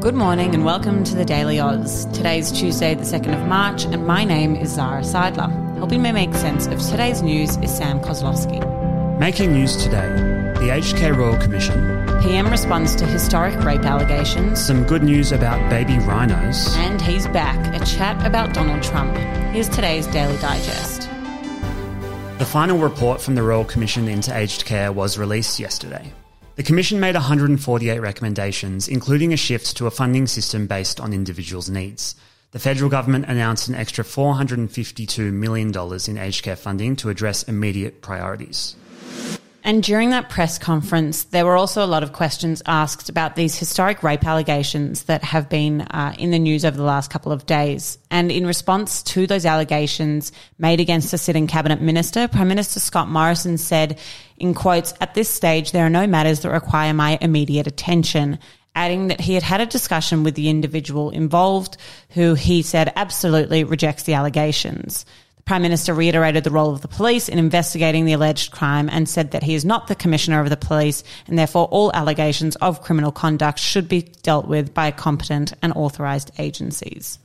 Good morning and welcome to the Daily Oz. Today is Tuesday the 2nd of March and my name is Zara Seidler. Helping me make sense of today's news is Sam Kozlowski. Making news today, the HK Royal Commission, PM responds to historic rape allegations, some good news about baby rhinos, and he's back, a chat about Donald Trump. Here's today's Daily Digest. The final report from the Royal Commission into Aged Care was released yesterday. The Commission made 148 recommendations, including a shift to a funding system based on individuals' needs. The federal government announced an extra $452 million in aged care funding to address immediate priorities. And during that press conference, there were also a lot of questions asked about these historic rape allegations that have been in the news over the last couple of days. And in response to those allegations made against a sitting cabinet minister, Prime Minister Scott Morrison said, in quotes, "At this stage, there are no matters that require my immediate attention," adding that he had had a discussion with the individual involved, who he said absolutely rejects the allegations. The Prime Minister reiterated the role of the police in investigating the alleged crime and said that he is not the commissioner of the police and therefore all allegations of criminal conduct should be dealt with by competent and authorised agencies.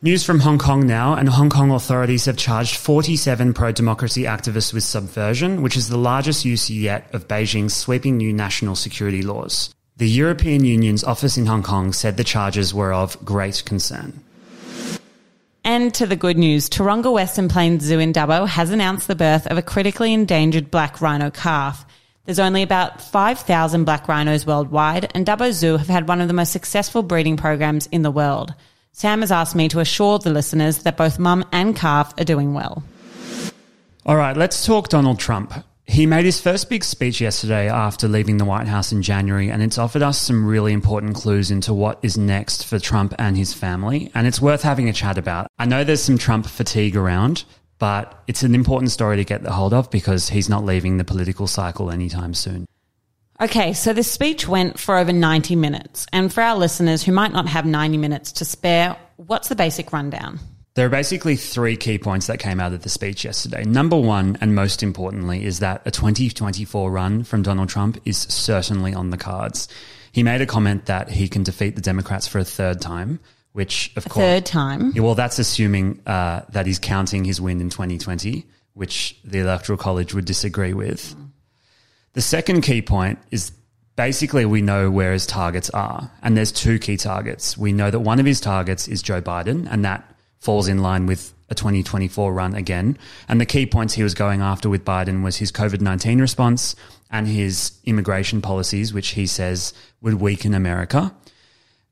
News from Hong Kong now, and Hong Kong authorities have charged 47 pro-democracy activists with subversion, which is the largest use yet of Beijing's sweeping new national security laws. The European Union's office in Hong Kong said the charges were of great concern. And to the good news, Taronga Western Plains Zoo in Dubbo has announced the birth of a critically endangered black rhino calf. There's only about 5,000 black rhinos worldwide, and Dubbo Zoo have had one of the most successful breeding programs in the world. Sam has asked me to assure the listeners that both mum and calf are doing well. All right, let's talk Donald Trump. He made his first big speech yesterday after leaving the White House in January, and it's offered us some really important clues into what is next for Trump and his family, and it's worth having a chat about. I know there's some Trump fatigue around, but it's an important story to get the hold of because he's not leaving the political cycle anytime soon. Okay, so this speech went for over 90 minutes, and for our listeners who might not have 90 minutes to spare, what's the basic rundown? There are basically three key points that came out of the speech yesterday. Number one, and most importantly, is that a 2024 run from Donald Trump is certainly on the cards. He made a comment that he can defeat the Democrats for a third time, which of course... third time? Well, that's assuming that he's counting his win in 2020, which the Electoral College would disagree with. The second key point is basically we know where his targets are, and there's two key targets. We know that one of his targets is Joe Biden, and that falls in line with a 2024 run again. And the key points he was going after with Biden was his COVID-19 response and his immigration policies, which he says would weaken America.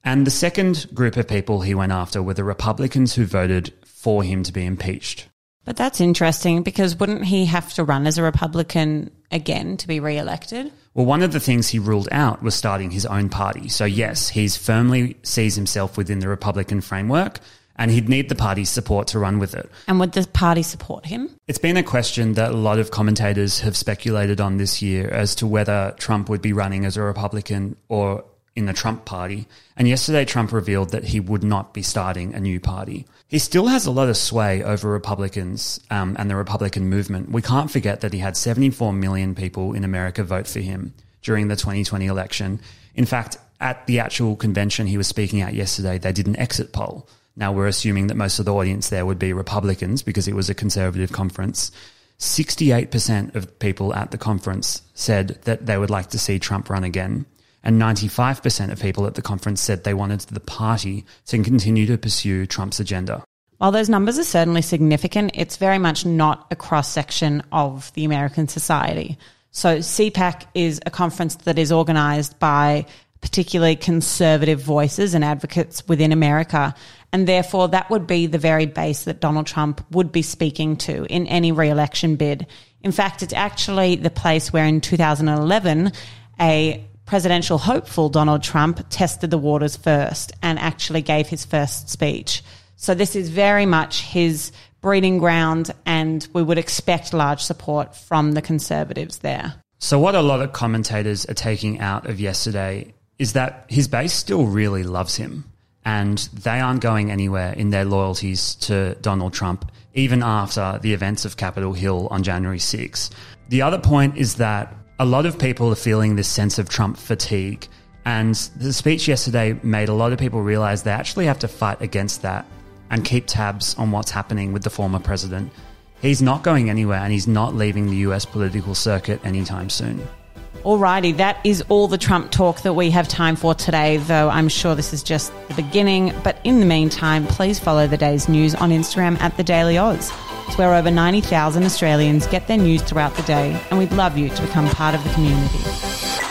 And the second group of people he went after were the Republicans who voted for him to be impeached. But that's interesting because wouldn't he have to run as a Republican again to be re-elected? Well, one of the things he ruled out was starting his own party. So yes, he firmly sees himself within the Republican framework, and he'd need the party's support to run with it. And would the party support him? It's been a question that a lot of commentators have speculated on this year as to whether Trump would be running as a Republican or in the Trump party. And yesterday Trump revealed that he would not be starting a new party. He still has a lot of sway over Republicans and the Republican movement. We can't forget that he had 74 million people in America vote for him during the 2020 election. In fact, at the actual convention he was speaking at yesterday, they did an exit poll. Now, we're assuming that most of the audience there would be Republicans because it was a conservative conference. 68% of people at the conference said that they would like to see Trump run again. And 95% of people at the conference said they wanted the party to continue to pursue Trump's agenda. While those numbers are certainly significant, it's very much not a cross-section of the American society. So CPAC is a conference that is organised by particularly conservative voices and advocates within America. And therefore, that would be the very base that Donald Trump would be speaking to in any re-election bid. In fact, it's actually the place where in 2011, a presidential hopeful, Donald Trump, tested the waters first and actually gave his first speech. So this is very much his breeding ground, and we would expect large support from the conservatives there. So what a lot of commentators are taking out of yesterday is that his base still really loves him and they aren't going anywhere in their loyalties to Donald Trump, even after the events of Capitol Hill on January 6. The other point is that a lot of people are feeling this sense of Trump fatigue And the speech yesterday made a lot of people realize they actually have to fight against that and keep tabs on what's happening with the former president. He's not going anywhere, and he's not leaving the US political circuit anytime soon. Alrighty, that is all the Trump talk that we have time for today, though I'm sure this is just the beginning. But in the meantime, please follow the day's news on Instagram at The Daily Oz. It's where over 90,000 Australians get their news throughout the day, and we'd love you to become part of the community.